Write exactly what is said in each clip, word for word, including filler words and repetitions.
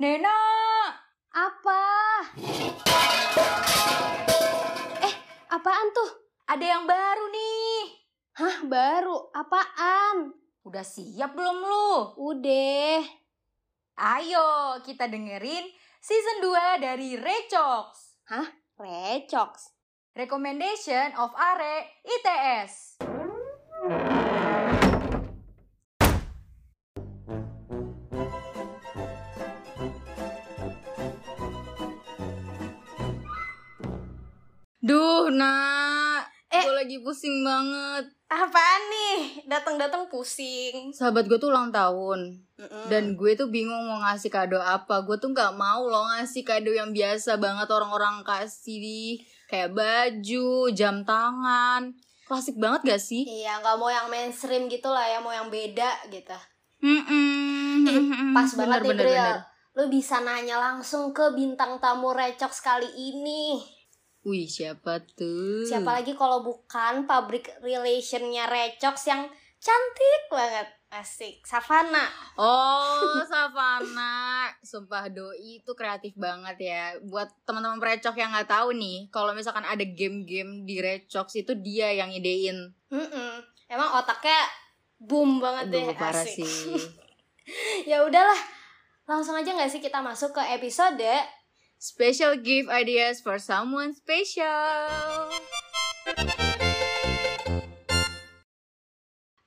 Nena! Apa? Eh, apaan tuh? Ada yang baru nih. Hah, baru? Apaan? Udah siap belum lu? Udah. Ayo, kita dengerin season dua dari Recox. Hah? Recox? Recommendation of Arek I T S. Duh, Nak. Eh. Gue lagi pusing banget. Apaan nih? Datang-datang pusing. Sahabat gue tuh ulang tahun. Mm-mm. Dan gue tuh bingung mau ngasih kado apa. Gue tuh gak mau loh ngasih kado yang biasa banget orang-orang kasih di. Kayak baju, jam tangan. Klasik banget gak sih? Iya, gak mau yang mainstream gitu lah ya. Mau yang beda gitu. Mm-mm. Eh, pas bener, banget bener, nih, Bril. Lo bisa nanya langsung ke bintang tamu Recox kali ini. Wih, siapa tuh? Siapa lagi kalau bukan public relation-nya Recox yang cantik banget. Asik, Savana. Oh, Savana. Sumpah doi itu kreatif banget ya. Buat teman-teman Recox yang gak tahu nih, kalau misalkan ada game-game di Recox itu dia yang idein. Mm-mm. Emang otaknya boom banget. Aduh, deh. Parah asik sih. Ya udahlah, langsung aja gak sih kita masuk ke episode Special Gift Ideas for Someone Special.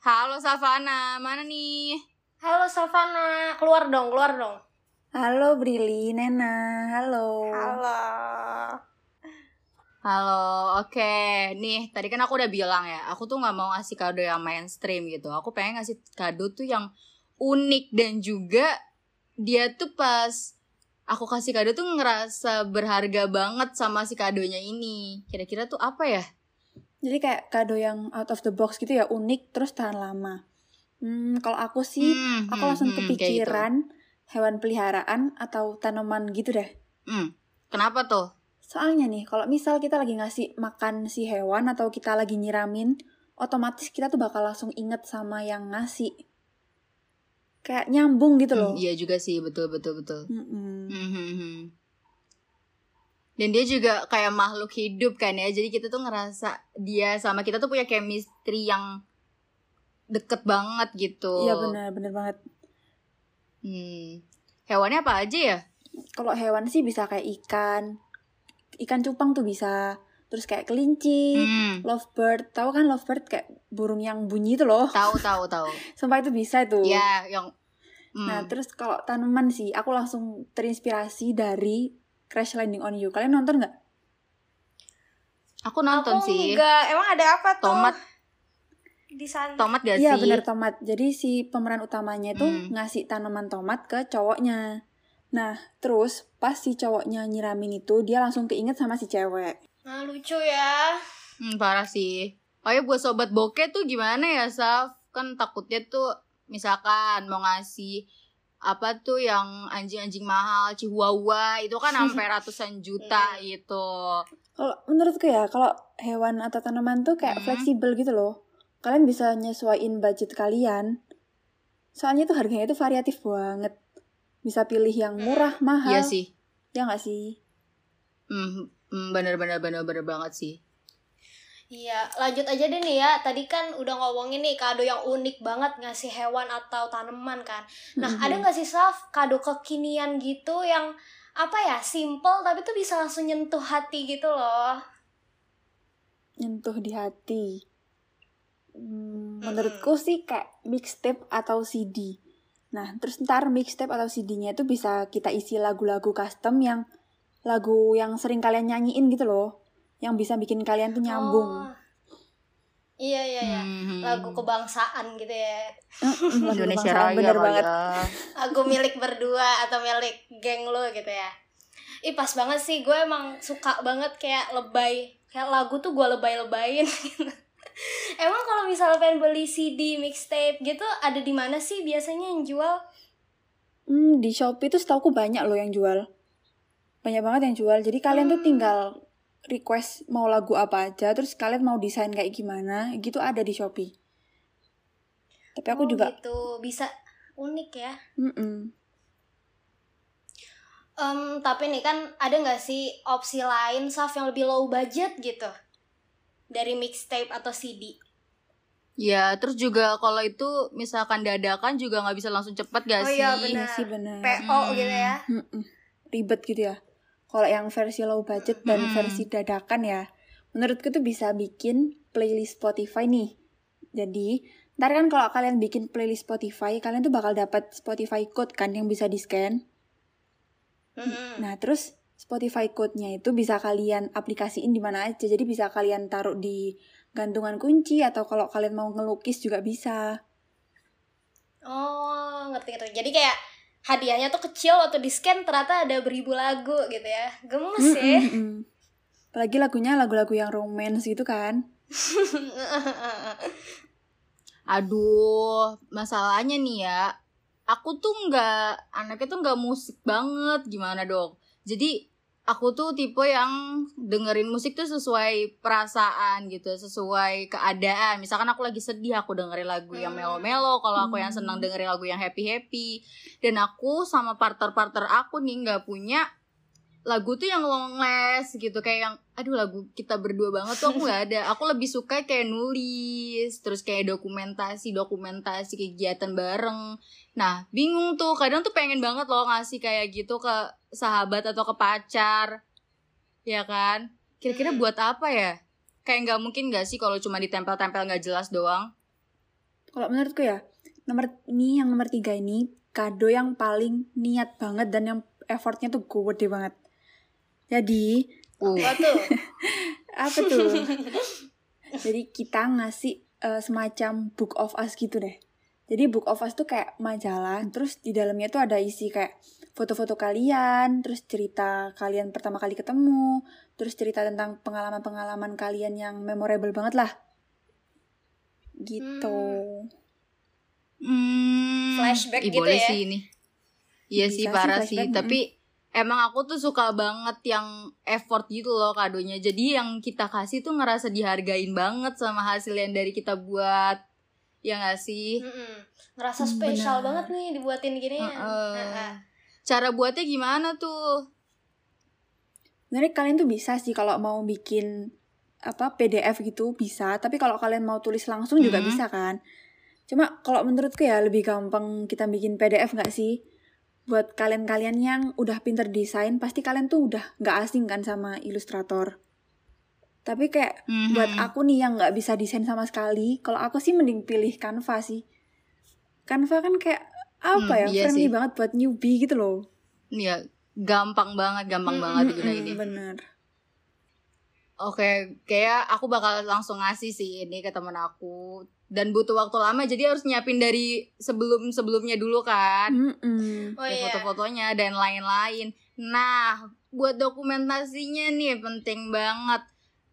Halo Savana, mana nih? Halo Savana, keluar dong, keluar dong. Halo Brily, Nena, halo. Halo. Halo, oke. Nih, tadi kan aku udah bilang ya, aku tuh gak mau ngasih kado yang mainstream gitu. Aku pengen ngasih kado tuh yang unik dan juga dia tuh pas aku kasih kado tuh ngerasa berharga banget sama si kadonya ini. Kira-kira tuh apa ya? Jadi kayak kado yang out of the box gitu ya, unik terus tahan lama. Hmm, kalau aku sih, hmm, aku langsung hmm, kepikiran gitu. Hewan peliharaan atau tanaman gitu deh. Hmm, kenapa tuh? Soalnya nih, kalau misal kita lagi ngasih makan si hewan atau kita lagi nyiramin, otomatis kita tuh bakal langsung inget sama yang ngasih. Kayak nyambung gitu loh. Hmm, iya juga sih, betul-betul-betul. Dan dia juga kayak makhluk hidup kan ya. Jadi kita tuh ngerasa dia sama kita tuh punya chemistry yang deket banget gitu. Iya benar, benar banget. Hmm. Hewannya apa aja ya? Kalau hewan sih bisa kayak ikan. Ikan cupang tuh bisa. Terus kayak kelinci, hmm. lovebird. Tahu kan lovebird kayak burung yang bunyi itu loh. Tahu, tahu, tahu. Sumpah itu bisa tuh. Iya, yang hmm. Nah, terus kalau tanaman sih aku langsung terinspirasi dari Crash Landing on You. Kalian nonton enggak? Aku nonton aku sih. Aku enggak. Emang ada apa tuh? Tomat. Di sana. Tomat gak ya, sih? Iya, benar tomat. Jadi si pemeran utamanya itu hmm. ngasih tanaman tomat ke cowoknya. Nah, terus pas si cowoknya nyiramin itu, dia langsung keinget sama si cewek. Nah, lucu ya. Hmm, parah sih. Oh ya, buat sobat bokeh tuh gimana ya, Saf? Kan takutnya tuh misalkan mau ngasih apa tuh yang anjing-anjing mahal, Chihuahua, itu kan sampai ratusan juta gitu. Kalau menurutku ya, kalau hewan atau tanaman tuh kayak hmm. fleksibel gitu loh. Kalian bisa nyesuaiin budget kalian. Soalnya tuh harganya tuh variatif banget. Bisa pilih yang murah, mahal. Iya sih. Ya nggak sih? Hmm. Bener-bener bener-bener banget sih. Iya, lanjut aja deh nih ya. Tadi kan udah ngomongin nih kado yang unik banget ngasih hewan atau tanaman kan. Nah, mm-hmm. ada nggak sih Saf kado kekinian gitu yang apa ya, simple tapi tuh bisa langsung nyentuh hati gitu loh. Nyentuh di hati. Hmm, mm-hmm. Menurutku sih kayak mixtape atau C D. Nah, terus ntar mixtape atau C D-nya itu bisa kita isi lagu-lagu custom yang lagu yang sering kalian nyanyiin gitu loh, yang bisa bikin kalian tuh nyambung. Oh. Iya iya iya. Hmm. Lagu kebangsaan gitu ya. Lagu Indonesia Raya, bener Raya banget. Lagu milik berdua atau milik geng lo gitu ya. Ih pas banget sih, gue emang suka banget kayak lebay. Kayak lagu tuh gue lebay-lebayin. Emang kalau misalnya pengen beli C D, mixtape gitu ada di mana sih biasanya yang jual? Hmm, di Shopee tuh setauku banyak loh yang jual. Banyak banget yang jual, jadi kalian hmm. tuh tinggal request mau lagu apa aja, terus kalian mau desain kayak gimana, gitu ada di Shopee. Tapi aku oh, juga gitu, bisa unik ya. Mm-mm. Um, tapi nih kan ada nggak sih opsi lain Saf yang lebih low budget gitu dari mixtape atau C D? Ya, terus juga kalau itu misalkan dadakan juga nggak bisa langsung cepat gak oh, sih? Oh iya benar. P O hmm. gitu ya. Mm-mm. Ribet gitu ya. Kalau yang versi low budget dan hmm. versi dadakan ya, menurutku tuh bisa bikin playlist Spotify nih. Jadi ntar kan kalau kalian bikin playlist Spotify, kalian tuh bakal dapat Spotify code kan yang bisa di scan. Mm-hmm. Nah terus Spotify code-nya itu bisa kalian aplikasiin di mana aja. Jadi bisa kalian taruh di gantungan kunci atau kalau kalian mau ngelukis juga bisa. Oh ngerti-ngerti. Jadi kayak hadiahnya tuh kecil waktu di scan ternyata ada beribu lagu gitu ya. Gemes mm-hmm. ya. Apalagi lagunya lagu-lagu yang romance gitu kan. Aduh masalahnya nih ya, aku tuh nggak, anaknya tuh nggak musik banget, gimana dong? Jadi aku tuh tipe yang dengerin musik tuh sesuai perasaan gitu, sesuai keadaan. Misalkan aku lagi sedih, aku dengerin lagu yang melo-melo. Kalau aku yang senang dengerin lagu yang happy-happy. Dan aku sama partner-partner aku nih nggak punya lagu tuh yang longles gitu, kayak yang aduh lagu kita berdua banget tuh aku gak ada. Aku lebih suka kayak nulis, terus kayak dokumentasi-dokumentasi kegiatan bareng. Nah bingung tuh, kadang tuh pengen banget loh ngasih kayak gitu ke sahabat atau ke pacar, ya kan? Kira-kira buat apa ya? Kayak gak mungkin gak sih kalau cuma ditempel-tempel gak jelas doang? Kalau menurutku ya, nomor ini yang nomor tiga ini kado yang paling niat banget dan yang effortnya tuh gede banget. Jadi uh. apa tuh? apa tuh? Jadi kita ngasih uh, semacam book of us gitu deh. Jadi book of us tuh kayak majalah. Terus di dalamnya tuh ada isi kayak foto-foto kalian, terus cerita kalian pertama kali ketemu, terus cerita tentang pengalaman-pengalaman kalian yang memorable banget lah. Gitu. Hmm. Flashback Ih, gitu boleh ya. Sih ini. Iya sih parah sih, tapi emang aku tuh suka banget yang effort gitu loh kadonya. Jadi yang kita kasih tuh ngerasa dihargain banget sama hasil yang dari kita buat. Ya gak sih? Mm-mm. Ngerasa spesial banget nih dibuatin gini ya. Uh-uh. Cara buatnya gimana tuh? Sebenernya kalian tuh bisa sih kalau mau bikin apa P D F gitu bisa. Tapi kalau kalian mau tulis langsung mm-hmm. juga bisa kan. Cuma kalau menurutku ya lebih gampang kita bikin P D F gak sih? Buat kalian-kalian yang udah pinter desain, pasti kalian tuh udah gak asing kan sama Illustrator. Tapi kayak mm-hmm. buat aku nih yang gak bisa desain sama sekali, kalau aku sih mending pilih Canva sih. Canva kan kayak apa mm, ya, iya friendly sih. Banget buat newbie gitu loh. Iya, gampang banget, gampang mm-hmm. banget digunain ini. Bener. Oke, kayak aku bakal langsung ngasih sih ini ke temen aku. Dan butuh waktu lama, jadi harus nyiapin dari sebelum-sebelumnya dulu kan. Mm-mm. Oh iya. Foto-fotonya dan lain-lain. Nah, buat dokumentasinya nih penting banget.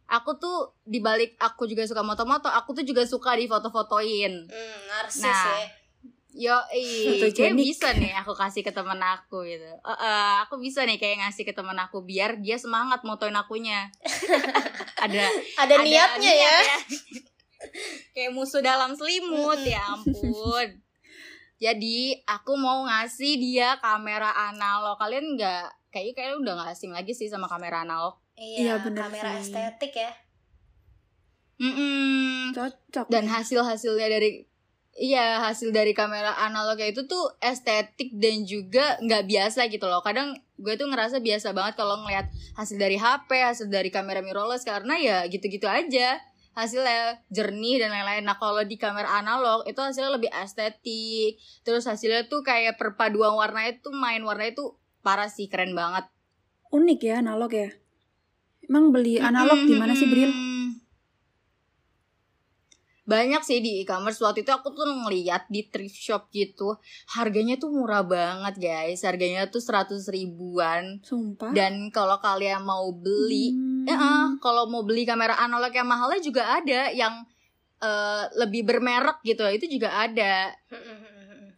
Aku tuh dibalik aku juga suka moto-moto, aku tuh juga suka di foto-fotoin. Mm, narsis nah, ya. Yoi, kayak bisa nih aku kasih ke temen aku gitu. Uh, uh, aku bisa nih kayak ngasih ke temen aku biar dia semangat motoin akunya. ada, ada ada niatnya ada, ya. ya. Kayak musuh dalam selimut, ya ampun. Jadi aku mau ngasih dia kamera analog. Kalian nggak, kayaknya kalian udah nggak asing lagi sih sama kamera analog. Iya, ya, kamera sih. Estetik ya. Mm-mm. Cocok. Dan hasil-hasilnya dari, iya hasil dari kamera analognya itu tuh estetik dan juga nggak biasa gitu loh. Kadang gue tuh ngerasa biasa banget kalau ngelihat hasil dari H P, hasil dari kamera mirrorless karena ya gitu-gitu aja. Hasilnya jernih dan lain-lain. Nah kalau di kamera analog itu hasilnya lebih estetik. Terus hasilnya tuh kayak perpaduan warnanya tuh, main warnanya tuh parah sih, keren banget. Unik ya analog ya. Emang beli analog mm-hmm. di mana sih Bril? Banyak sih di e-commerce. Waktu itu aku tuh ngeliat di thrift shop gitu. Harganya tuh murah banget guys. Harganya tuh seratus ribuan. Sumpah. Dan kalau kalian mau beli hmm. eh, kalau mau beli kamera analog yang mahalnya juga ada. Yang uh, lebih bermerek gitu. Itu juga ada.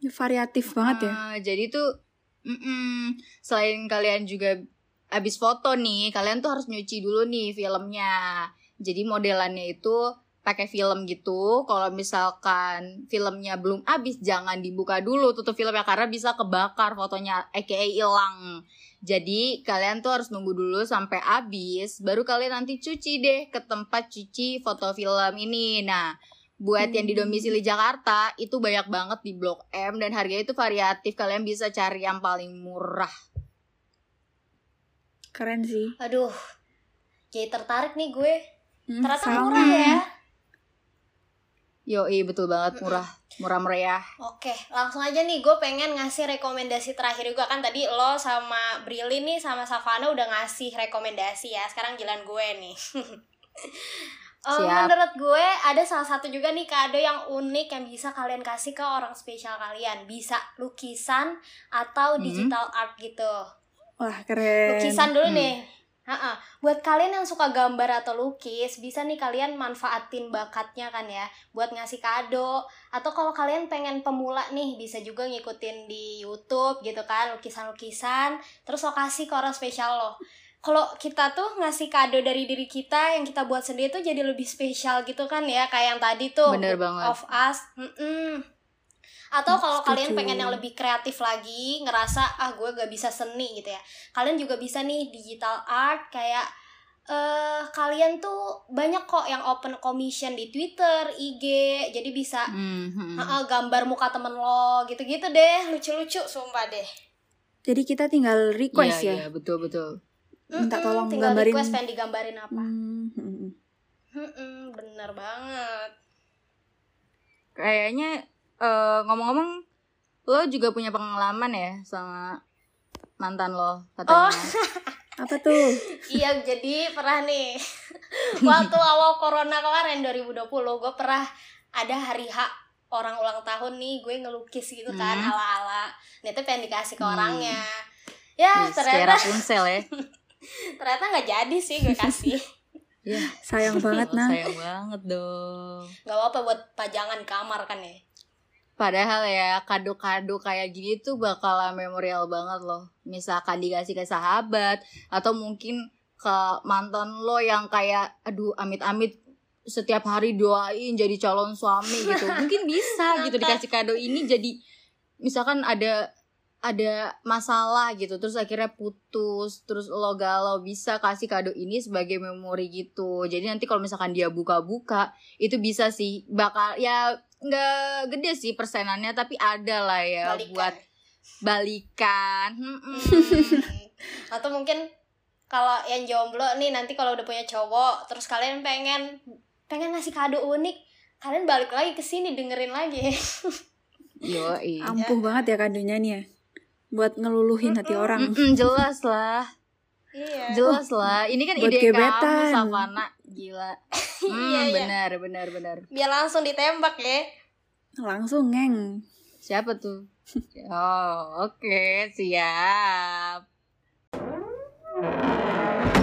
Variatif banget ya. uh, Jadi tuh mm-mm. selain kalian juga abis foto nih, kalian tuh harus nyuci dulu nih filmnya. Jadi modelannya itu pakai film gitu. Kalau misalkan filmnya belum habis, jangan dibuka dulu, tutup filmnya, karena bisa kebakar fotonya, aka hilang. Jadi kalian tuh harus nunggu dulu sampai habis, baru kalian nanti cuci deh ke tempat cuci foto film ini. Nah, buat hmm. yang di domisili Jakarta, itu banyak banget di Blok M, dan harganya itu variatif, kalian bisa cari yang paling murah. Keren sih. Aduh, jadi tertarik nih gue. hmm, Ternyata sama. Murah ya. Yoi, betul banget, murah, murah meriah. Oke, langsung aja nih, gue pengen ngasih rekomendasi terakhir juga. Kan tadi lo sama Brily nih sama Savana udah ngasih rekomendasi ya. Sekarang giliran gue nih. um, Menurut gue ada salah satu juga nih kado yang unik yang bisa kalian kasih ke orang spesial kalian. Bisa lukisan atau digital hmm. art gitu. Wah, keren. Lukisan dulu hmm. nih. Ha-ha. Buat kalian yang suka gambar atau lukis, bisa nih kalian manfaatin bakatnya kan ya, buat ngasih kado. Atau kalau kalian pengen pemula nih, bisa juga ngikutin di YouTube gitu kan, lukisan-lukisan. Terus lo kasih ke orang spesial lo. Kalau kita tuh ngasih kado dari diri kita yang kita buat sendiri tuh jadi lebih spesial gitu kan ya. Kayak yang tadi tuh, bener banget, of us. Mm-mm. Atau kalau kalian pengen yang lebih kreatif lagi, ngerasa ah gue gak bisa seni gitu ya, kalian juga bisa nih digital art. Kayak uh, kalian tuh banyak kok yang open commission di Twitter, I G. Jadi bisa mm-hmm. uh, gambar muka temen lo gitu-gitu deh. Lucu-lucu, sumpah deh. Jadi kita tinggal request ya. Iya, ya? betul-betul minta tolong tinggal gambarin. Request pengen digambarin apa. mm-hmm. Mm-hmm, Bener banget. Kayaknya Uh, ngomong-ngomong, lo juga punya pengalaman ya sama mantan lo katanya. Oh. Apa tuh? Iya, jadi pernah nih waktu awal corona kemarin dua ribu dua puluh, gue pernah ada hari H, orang ulang tahun nih, gue ngelukis gitu kan, hmm. ala-ala. Nah itu pengen dikasih ke orangnya. hmm. Ya yes, ternyata punsel ya. Ternyata gak jadi sih gue kasih. Ya, sayang banget. Nah, sayang banget dong. Gak apa-apa, buat pajangan kamar kan ya. Padahal ya, kado-kado kayak gini tuh bakalan memorial banget loh. Misalkan dikasih ke sahabat, atau mungkin ke mantan lo yang kayak, aduh amit-amit setiap hari doain jadi calon suami gitu. Mungkin bisa gitu dikasih kado ini jadi, misalkan ada ada masalah gitu, terus akhirnya putus, terus lo galau, bisa kasih kado ini sebagai memori gitu. Jadi nanti kalau misalkan dia buka-buka, itu bisa sih, bakal ya nggak gede sih persenannya, tapi ada lah ya, balikan. Buat balikan. Atau mungkin kalau yang jomblo nih, nanti kalau udah punya cowok terus kalian pengen pengen ngasih kado unik, kalian balik lagi ke sini dengerin lagi. Yoi, ampuh ya. Banget ya kadonya nih ya, buat ngeluluhin hati orang. Jelas lah. Iya. Jelas lah, ini kan buat ide gebetan. Kamu Savana, gila. hmm, iya, iya. Benar, benar, benar. Biar langsung ditembak ya. Langsung ngeng. Siapa tuh? Oh, oke, okay, siap.